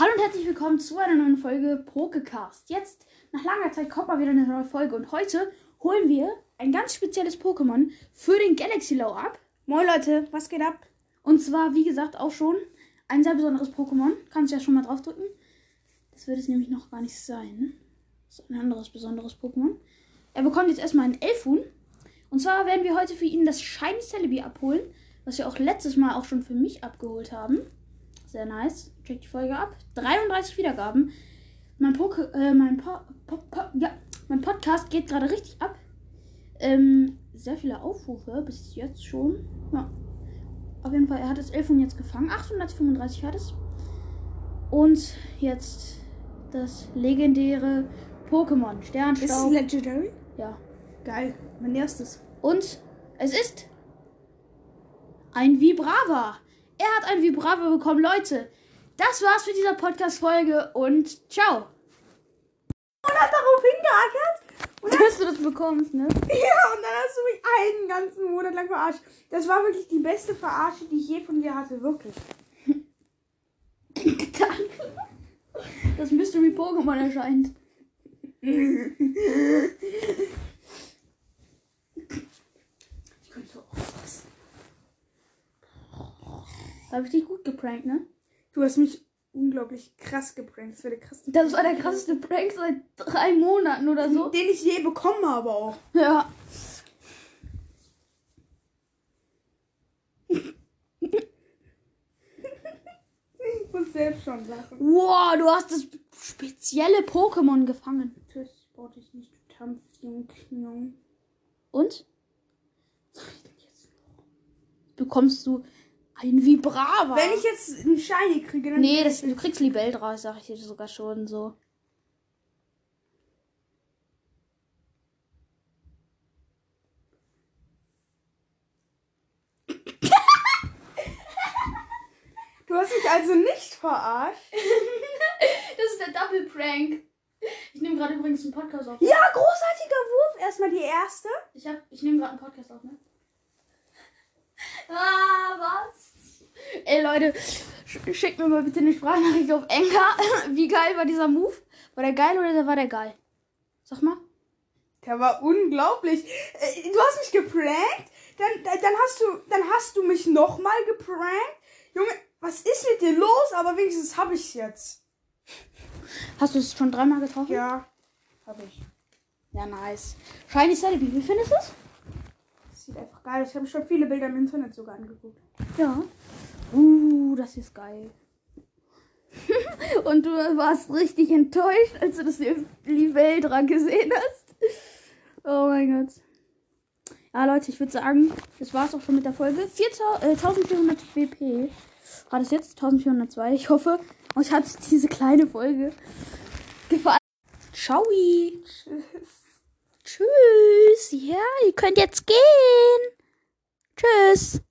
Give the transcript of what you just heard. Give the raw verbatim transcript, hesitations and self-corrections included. Hallo und herzlich willkommen zu einer neuen Folge Pokecast. Jetzt, nach langer Zeit, kommt mal wieder eine neue Folge und heute holen wir ein ganz spezielles Pokémon für den Galaxy-Low ab. Moin Leute, was geht ab? Und zwar, wie gesagt, auch schon ein sehr besonderes Pokémon. Kannst du ja schon mal draufdrücken. Das wird es nämlich noch gar nicht sein. Das ist ein anderes besonderes Pokémon. Er bekommt jetzt erstmal einen Elfuhn. Und zwar werden wir heute für ihn das Shiny Celebi abholen, was wir auch letztes Mal auch schon für mich abgeholt haben. Sehr nice. Check die Folge ab. dreiunddreißig Wiedergaben. Mein, Poke, äh, mein, po, po, po, ja, mein Podcast geht gerade richtig ab. Ähm, sehr viele Aufrufe bis jetzt schon. Ja. Auf jeden Fall, er hat das Elfuhn jetzt gefangen. achthundertfünfunddreißig hat es. Und jetzt das legendäre Pokémon. Sternstaub. Ist es legendary? Ja. Geil. Mein erstes. Und es ist ein Vibrava. Er hat ein Vibrava bekommen, Leute. Das war's für diese Podcast-Folge und ciao. Und hat darauf hingeackert. Und dass du das bekommst, ne? Ja, und dann hast du mich einen ganzen Monat lang verarscht. Das war wirklich die beste Verarsche, die ich je von dir hatte, wirklich. Danke. Das Mystery-Pokémon erscheint. Ich könnte auch was. Habe ich dich gut geprankt, ne? Du hast mich unglaublich krass geprankt. Das war der krasseste, das war der krasseste Prank seit drei Monaten oder so. Den ich je bekommen habe auch. Ja. Ich muss selbst schon lachen. Wow, du hast das spezielle Pokémon gefangen. Das brauchte ich nicht. Du tanzt, Jung, Jung. Und? Bekommst du... ein Vibrava. Wenn ich jetzt einen Shiny kriege, dann... Nee, das, du kriegst Libell draus, sag ich dir sogar schon so. Du hast mich also nicht verarscht. Das ist der Double Prank. Ich nehme gerade übrigens einen Podcast auf. Ja, großartiger Wurf. Erstmal die erste. Ich, hab, ich nehme gerade einen Podcast auf, ne? Ah, was? Ey Leute, schickt mir mal bitte eine Sprachnachricht auf Enka. Wie geil war dieser Move? War der geil oder war der geil? Sag mal. Der war unglaublich. Du hast mich geprankt? Dann, dann, hast, du, dann hast du mich nochmal geprankt? Junge, was ist mit dir los? Aber wenigstens habe ich es jetzt. Hast du es schon dreimal getroffen? Ja, habe ich. Ja, nice. Shiny Celebi, wie findest du es? Sieht einfach geil aus. Ich habe schon viele Bilder im Internet sogar angeguckt. Ja. Uh, das ist geil. Und du warst richtig enttäuscht, als du das Liveldra gesehen hast. Oh mein Gott. Ja, Leute, ich würde sagen, das war's auch schon mit der Folge. viertausendvierhundert B P hat es jetzt. vierzehnhundertzwei. Ich hoffe, euch hat diese kleine Folge gefallen. Ciao. Tschüss. Tschüss. Ja, ihr könnt jetzt gehen. Tschüss.